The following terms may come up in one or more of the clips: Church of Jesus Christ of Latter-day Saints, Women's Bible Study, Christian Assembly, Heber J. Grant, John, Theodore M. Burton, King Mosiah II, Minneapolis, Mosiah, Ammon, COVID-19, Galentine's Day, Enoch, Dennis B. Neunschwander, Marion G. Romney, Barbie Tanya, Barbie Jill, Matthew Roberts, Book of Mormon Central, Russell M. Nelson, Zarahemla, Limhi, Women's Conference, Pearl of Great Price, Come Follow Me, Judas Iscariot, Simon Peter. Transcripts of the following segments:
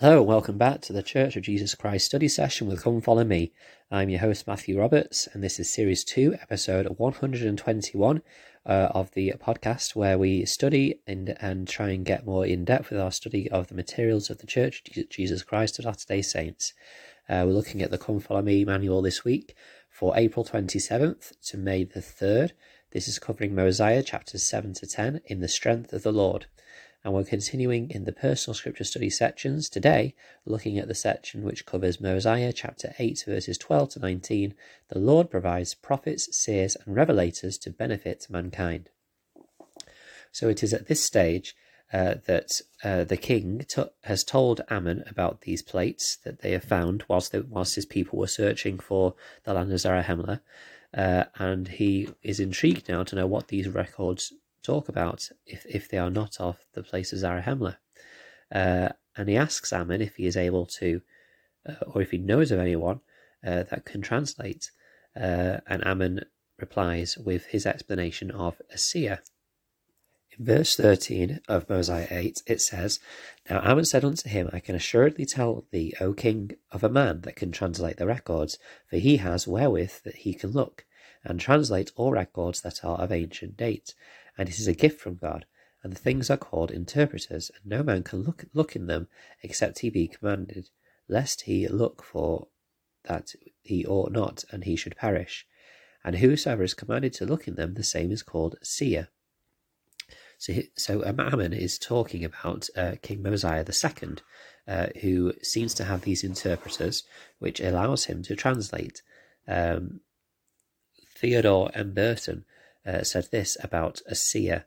Hello and welcome back to the Church of Jesus Christ study session with Come Follow Me. I'm your host Matthew Roberts, and this is Series 2, Episode 121 of the podcast, where we study and try and get more in-depth with our study of the materials of the Church of Jesus Christ of Latter-day Saints. We're looking at the Come Follow Me manual this week for April 27th to May the 3rd. This is covering Mosiah chapters 7 to 10 in the strength of the Lord. And we're continuing in the personal scripture study sections today, looking at the section which covers Mosiah chapter 8 verses 12 to 19, the Lord provides prophets, seers and revelators to benefit mankind. So it is at this stage that the king has told Ammon about these plates that they have found whilst his people were searching for the land of Zarahemla. And he is intrigued now to know what these records talk about if they are not of the place of Zarahemla. And he asks Ammon if he is able to, or if he knows of anyone that can translate. And Ammon replies with his explanation of a seer. In verse 13 of Mosiah 8, it says, "Now Ammon said unto him, I can assuredly tell thee, O king, of a man that can translate the records, for he has wherewith that he can look, and translate all records that are of ancient date. And it is a gift from God, and the things are called interpreters, and no man can look in them except he be commanded, lest he look for that he ought not, and he should perish. And whosoever is commanded to look in them, the same is called seer." So Ammon is talking about King Mosiah II, who seems to have these interpreters, which allows him to translate. Theodore M. Burton said this about a seer,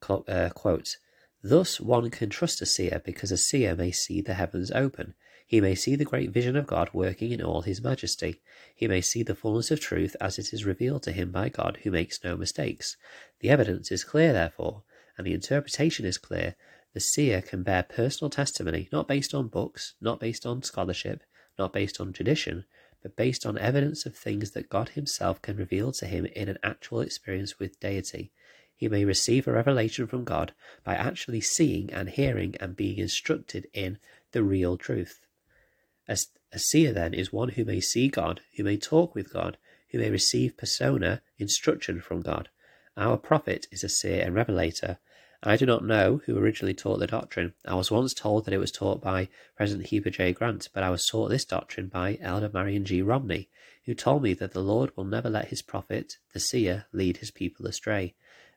quote, "Thus one can trust a seer, because a seer may see the heavens open. He may see the great vision of God working in all his majesty. He may see the fullness of truth as it is revealed to him by God, who makes no mistakes. The evidence is clear, therefore, and the interpretation is clear. The seer can bear personal testimony, not based on books, not based on scholarship, not based on tradition, but based on evidence of things that God himself can reveal to him in an actual experience with deity. He may receive a revelation from God by actually seeing and hearing and being instructed in the real truth. A seer, then, is one who may see God, who may talk with God, who may receive persona instruction from God. Our prophet is a seer and revelator. I do not know who originally taught the doctrine. I was once told that it was taught by President Heber J. Grant, but I was taught this doctrine by Elder Marion G. Romney, who told me that the Lord will never let his prophet, the seer, lead his people astray.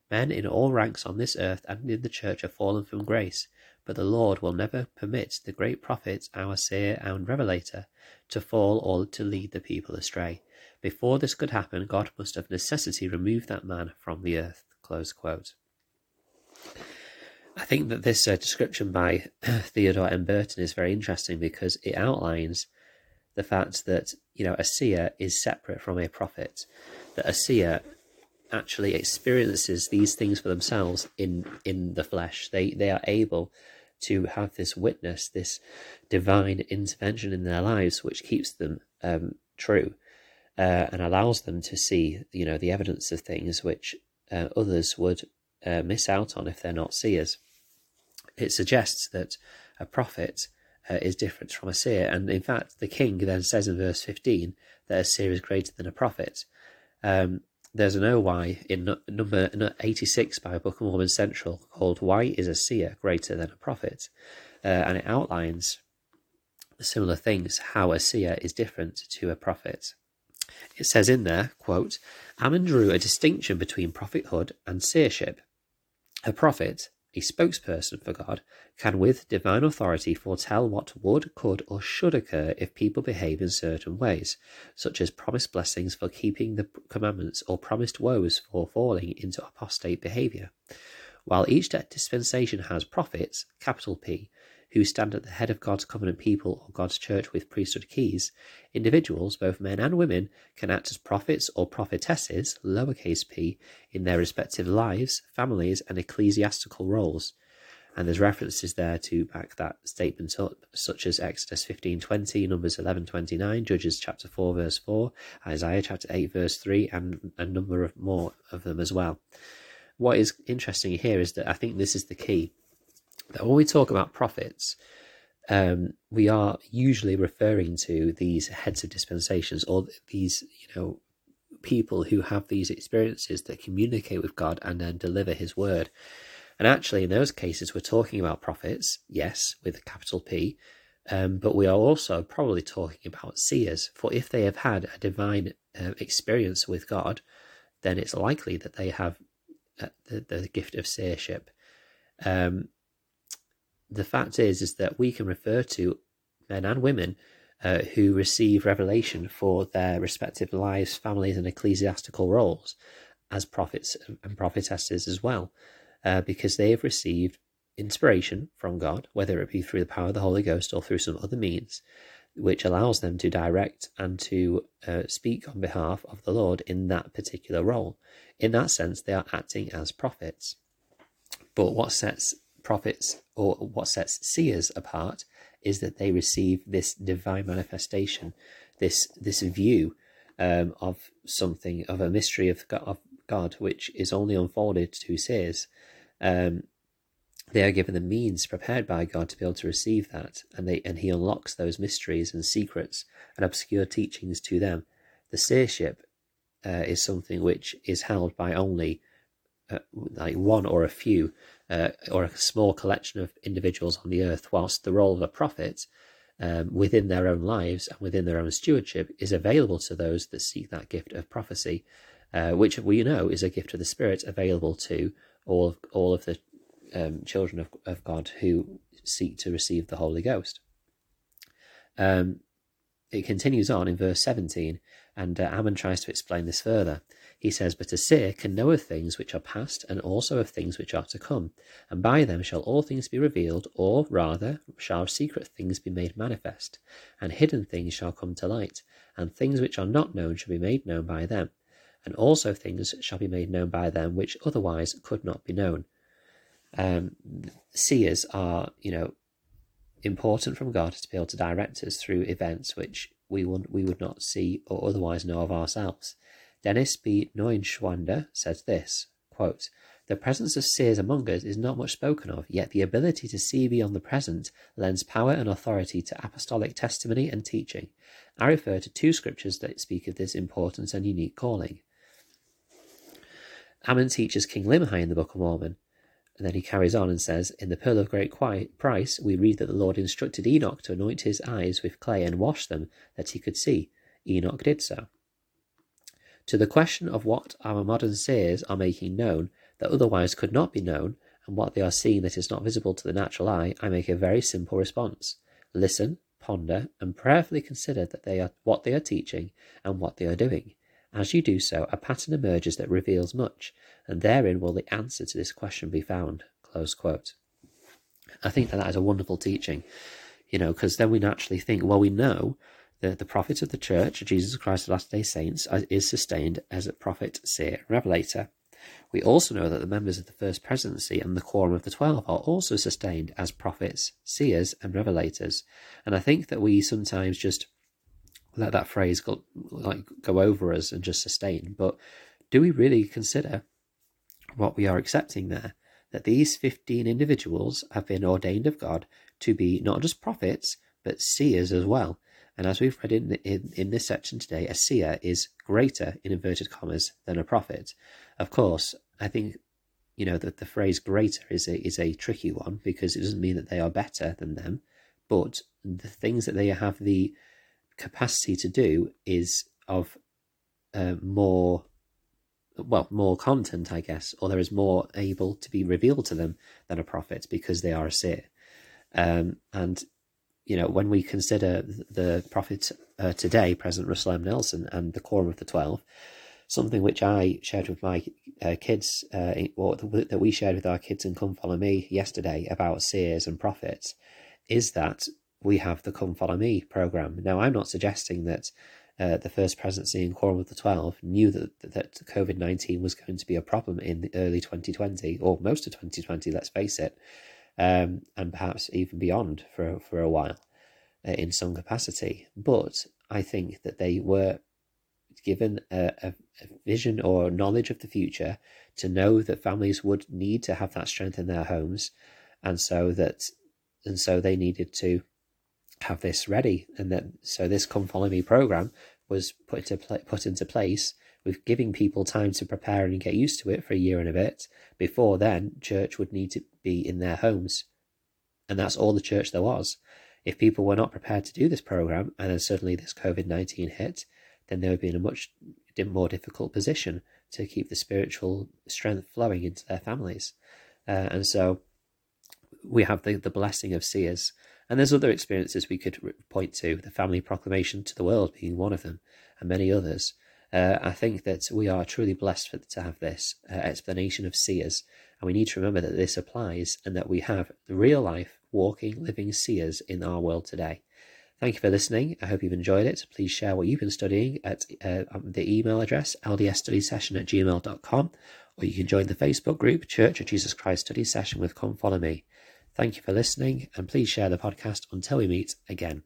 Men in all ranks on this earth and in the church have fallen from grace, but the Lord will never permit the great prophet, our seer and revelator, to fall or to lead the people astray. Before this could happen, God must of necessity remove that man from the earth." Close quote. I think that this description by Theodore M. Burton is very interesting, because it outlines the fact that, you know, a seer is separate from a prophet, that a seer actually experiences these things for themselves in the flesh. They are able to have this witness, this divine intervention in their lives, which keeps them true and allows them to see, you know, the evidence of things which others would miss out on if they're not seers. It suggests that a prophet is different from a seer, and in fact the king then says in verse 15 that a seer is greater than a prophet. There's an OY in number 86 by Book of Mormon Central called "Why is a seer greater than a prophet?" And it outlines similar things, how a seer is different to a prophet. It says in there, quote, "Ammon drew a distinction between prophethood and seership. A prophet, a spokesperson for God, can with divine authority foretell what would, could, or should occur if people behave in certain ways, such as promised blessings for keeping the commandments or promised woes for falling into apostate behavior. While each dispensation has prophets, capital P, who stand at the head of God's covenant people or God's church with priesthood keys, individuals, both men and women, can act as prophets or prophetesses, lowercase p, in their respective lives, families, and ecclesiastical roles." And there's references there to back that statement up, such as Exodus 15:20, Numbers 11:29, Judges chapter 4, verse 4, Isaiah chapter 8, verse 3, and a number of more of them as well. What is interesting here is that I think this is the key, that when we talk about prophets, we are usually referring to these heads of dispensations, or these, people who have these experiences that communicate with God and then deliver his word. And actually, in those cases, we're talking about prophets, yes, with a capital P, but we are also probably talking about seers. For if they have had a divine experience with God, then it's likely that they have the gift of seership. The fact is that we can refer to men and women who receive revelation for their respective lives, families, and ecclesiastical roles as prophets and prophetesses as well, because they have received inspiration from God, whether it be through the power of the Holy Ghost or through some other means, which allows them to direct and to speak on behalf of the Lord in that particular role. In that sense, they are acting as prophets. But what sets prophets, or what sets seers apart, is that they receive this divine manifestation, this view of something, of a mystery of God, which is only unfolded to seers. They are given the means prepared by God to be able to receive that, and he unlocks those mysteries and secrets and obscure teachings to them. The seership is something which is held by only like one or a few, or a small collection of individuals on the earth, whilst the role of a prophet within their own lives and within their own stewardship is available to those that seek that gift of prophecy, which we know is a gift of the Spirit available to all of the children of God who seek to receive the Holy Ghost. It continues on in verse 17, and Ammon tries to explain this further. He says, "But a seer can know of things which are past, and also of things which are to come, and by them shall all things be revealed, or rather shall secret things be made manifest, and hidden things shall come to light, and things which are not known shall be made known by them, and also things shall be made known by them which otherwise could not be known." Seers are, important from God to be able to direct us through events which we would not see or otherwise know of ourselves. Dennis B. Neunschwander says this, quote, "The presence of seers among us is not much spoken of, yet the ability to see beyond the present lends power and authority to apostolic testimony and teaching. I refer to two scriptures that speak of this important and unique calling." Ammon teaches King Limhi in the Book of Mormon. And then he carries on and says, "In the Pearl of Great Price, we read that the Lord instructed Enoch to anoint his eyes with clay and wash them that he could see. Enoch did so." To the question of what our modern seers are making known that otherwise could not be known, and what they are seeing that is not visible to the natural eye, I make a very simple response. Listen, ponder, and prayerfully consider that they are what they are teaching and what they are doing. As you do so, a pattern emerges that reveals much, and therein will the answer to this question be found. Close quote. I think that is a wonderful teaching, because then we naturally think, well, we know that the prophet of the Church, Jesus Christ of Latter-day Saints, is sustained as a prophet, seer, and revelator. We also know that the members of the First Presidency and the Quorum of the 12 are also sustained as prophets, seers, and revelators. And I think that we sometimes just let that phrase go over us and just sustain. But do we really consider what we are accepting there? That these 15 individuals have been ordained of God to be not just prophets, but seers as well. And as we've read in this section today, a seer is greater, in inverted commas, than a prophet. Of course, I think, that the phrase greater is a tricky one, because it doesn't mean that they are better than them. But the things that they have the capacity to do is of more content, I guess, or there is more able to be revealed to them than a prophet, because they are a seer. When we consider the prophet today, President Russell M. Nelson, and the Quorum of the 12, something which I shared with my kids, or that we shared with our kids in Come Follow Me yesterday about seers and prophets, is that we have the Come Follow Me program. Now, I'm not suggesting that the First Presidency and Quorum of the 12 knew that COVID-19 was going to be a problem in the early 2020, or most of 2020, let's face it, and perhaps even beyond for a while in some capacity. But I think that they were given a vision or knowledge of the future to know that families would need to have that strength in their homes, and so they needed to have this ready. And then, so this Come Follow Me program was put into place with giving people time to prepare and get used to it for a year and a bit. Before then, church would need to be in their homes. And that's all the church there was. If people were not prepared to do this program, and then suddenly this COVID-19 hit, then they would be in a much more difficult position to keep the spiritual strength flowing into their families. And so we have the blessing of seers. And there's other experiences we could point to, the family proclamation to the world being one of them, and many others. I think that we are truly blessed to have this explanation of seers. And we need to remember that this applies and that we have the real life, walking, living seers in our world today. Thank you for listening. I hope you've enjoyed it. Please share what you've been studying at the email address, ldsstudysession@gmail.com, or you can join the Facebook group, Church of Jesus Christ Study Session with Come Follow Me. Thank you for listening, and please share the podcast until we meet again.